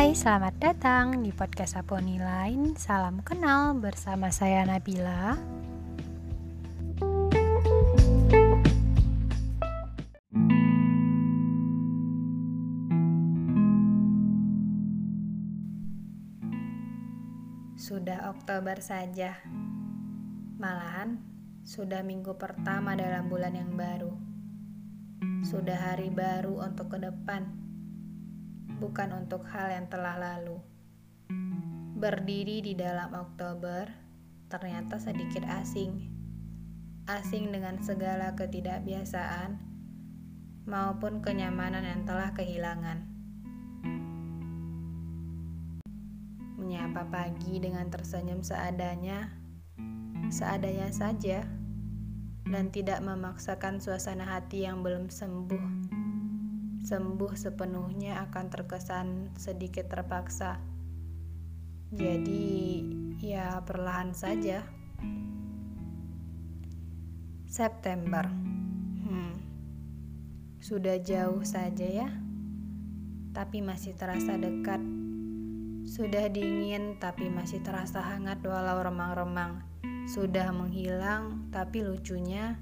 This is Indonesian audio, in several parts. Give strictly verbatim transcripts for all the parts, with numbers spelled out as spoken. Hai, selamat datang di podcast Aponi Line. Salam kenal bersama saya Nabila. Sudah Oktober saja. Malahan, sudah minggu pertama dalam bulan yang baru. Sudah hari baru untuk ke depan. Bukan untuk hal yang telah lalu. Berdiri di dalam Oktober ternyata sedikit asing. Asing dengan segala ketidakbiasaan maupun kenyamanan yang telah kehilangan. Menyapa pagi dengan tersenyum seadanya, seadanya saja, dan tidak memaksakan suasana hati yang belum sembuh. Sembuh sepenuhnya akan terkesan sedikit terpaksa. Jadi, ya perlahan saja. September. Hmm. Sudah jauh saja ya. Tapi masih terasa dekat. Sudah dingin tapi masih terasa hangat walau remang-remang. Sudah menghilang tapi lucunya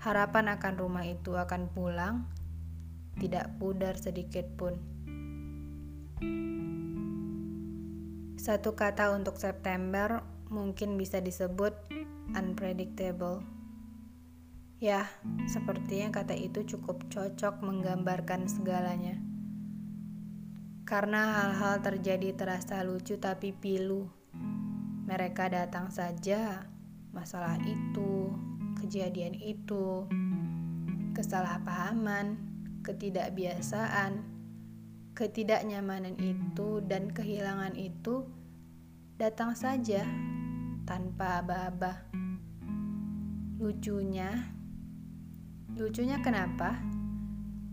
harapan akan rumah itu akan pulang. Tidak pudar sedikit pun. Satu kata untuk September mungkin bisa disebut unpredictable. Yah, sepertinya kata itu cukup cocok menggambarkan segalanya. Karena hal-hal terjadi terasa lucu tapi pilu. Mereka datang saja, masalah itu, kejadian itu, kesalahpahaman, ketidakbiasaan, ketidaknyamanan itu dan kehilangan itu datang saja tanpa aba-aba. Lucunya, lucunya kenapa?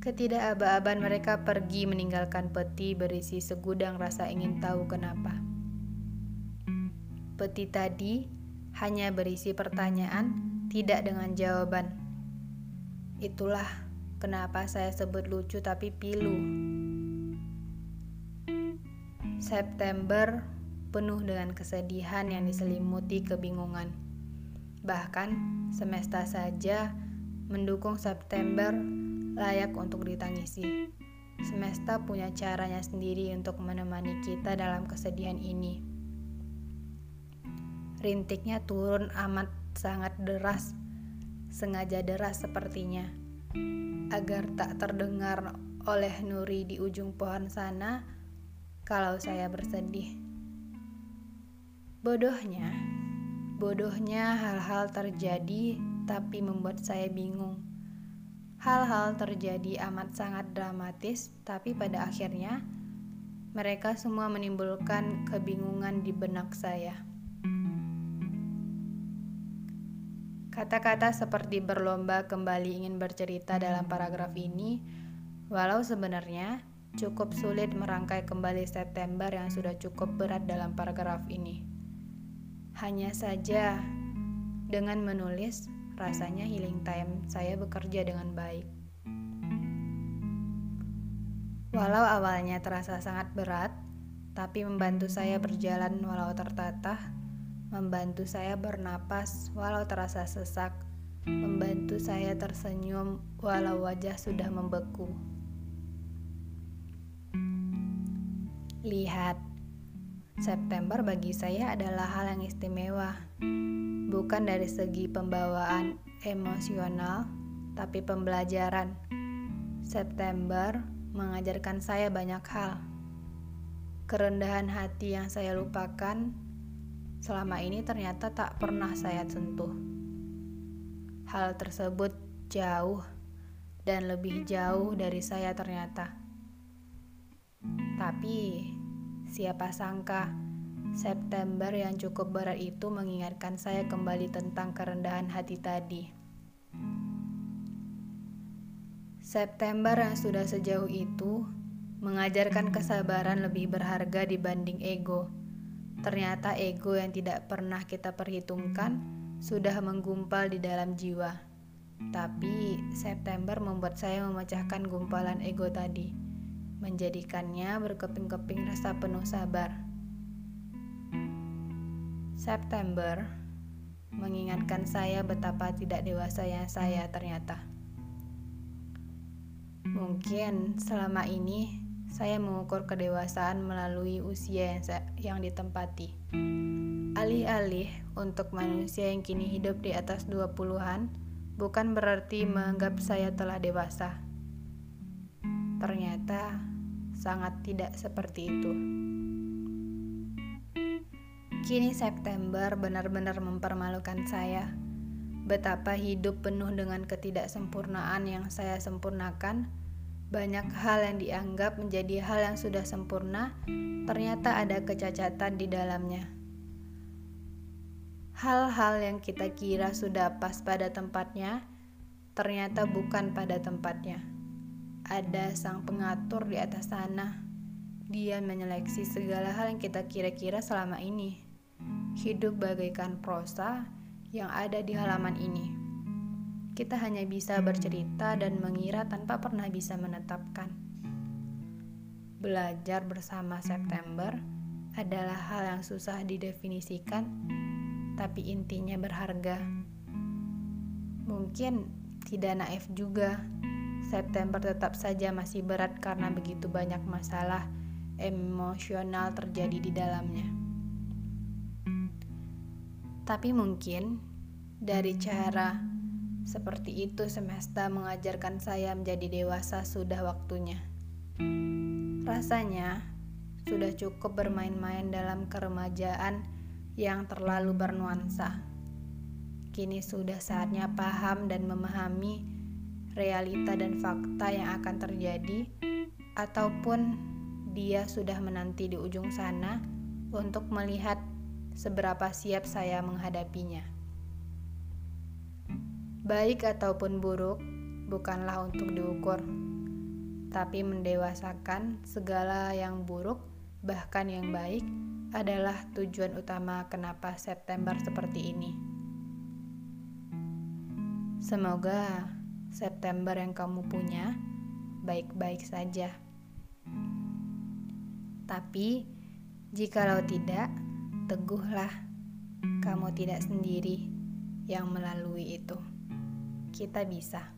Ketidakaba-abaan mereka pergi meninggalkan peti berisi segudang rasa ingin tahu kenapa. Peti tadi hanya berisi pertanyaan, tidak dengan jawaban. Itulah kenapa saya sebut lucu tapi pilu. September penuh dengan kesedihan yang diselimuti kebingungan. Bahkan semesta saja mendukung September layak untuk ditangisi. Semesta punya caranya sendiri untuk menemani kita dalam kesedihan ini. Rintiknya turun amat sangat deras, sengaja deras sepertinya. Agar tak terdengar oleh nuri di ujung pohon sana kalau saya bersedih. Bodohnya, bodohnya hal-hal terjadi tapi membuat saya bingung. Hal-hal terjadi amat sangat dramatis tapi pada akhirnya mereka semua menimbulkan kebingungan di benak saya. Kata-kata seperti berlomba kembali ingin bercerita dalam paragraf ini, walau sebenarnya cukup sulit merangkai kembali September yang sudah cukup berat dalam paragraf ini. Hanya saja, dengan menulis, rasanya healing time saya bekerja dengan baik. Walau awalnya terasa sangat berat, tapi membantu saya berjalan walau tertatah, membantu saya bernapas walau terasa sesak, membantu saya tersenyum walau wajah sudah membeku. Lihat, September bagi saya adalah hal yang istimewa. Bukan dari segi pembawaan emosional, tapi pembelajaran. September mengajarkan saya banyak hal. Kerendahan hati yang saya lupakan selama ini ternyata tak pernah saya sentuh. Hal tersebut jauh dan lebih jauh dari saya ternyata. Tapi siapa sangka September yang cukup berat itu mengingatkan saya kembali tentang kerendahan hati tadi. September yang sudah sejauh itu mengajarkan kesabaran lebih berharga dibanding ego. Ternyata ego yang tidak pernah kita perhitungkan sudah menggumpal di dalam jiwa. Tapi September membuat saya memecahkan gumpalan ego tadi. menjadikannya berkeping-keping rasa penuh sabar. September mengingatkan saya betapa tidak dewasa yang saya ternyata. Mungkin selama ini saya mengukur kedewasaan melalui usia yang, saya, yang ditempati. Alih-alih untuk manusia yang kini hidup di atas dua puluhan, bukan berarti menganggap saya telah dewasa. Ternyata sangat tidak seperti itu. Kini September benar-benar mempermalukan saya. Betapa hidup penuh dengan ketidaksempurnaan yang saya sempurnakan. Banyak hal yang dianggap menjadi hal yang sudah sempurna, ternyata ada kecacatan di dalamnya. Hal-hal yang kita kira sudah pas pada tempatnya, ternyata bukan pada tempatnya. Ada sang pengatur di atas sana. Dia menyeleksi segala hal yang kita kira-kira selama ini. Hidup bagaikan prosa yang ada di halaman ini. Kita hanya bisa bercerita dan mengira tanpa pernah bisa menetapkan. Belajar bersama September adalah hal yang susah didefinisikan, tapi intinya berharga. Mungkin tidak naif juga. September tetap saja masih berat karena begitu banyak masalah emosional terjadi di dalamnya. Tapi mungkin dari cara seperti itu semesta mengajarkan saya menjadi dewasa sudah waktunya. Rasanya sudah cukup bermain-main dalam keremajaan yang terlalu bernuansa. Kini sudah saatnya paham dan memahami realita dan fakta yang akan terjadi, ataupun dia sudah menanti di ujung sana untuk melihat seberapa siap saya menghadapinya. Baik ataupun buruk bukanlah untuk diukur, tapi mendewasakan segala yang buruk, bahkan yang baik, adalah tujuan utama kenapa September seperti ini. Semoga September yang kamu punya baik-baik saja. Tapi jikalau tidak, teguhlah, kamu tidak sendiri yang melalui itu. Kita bisa.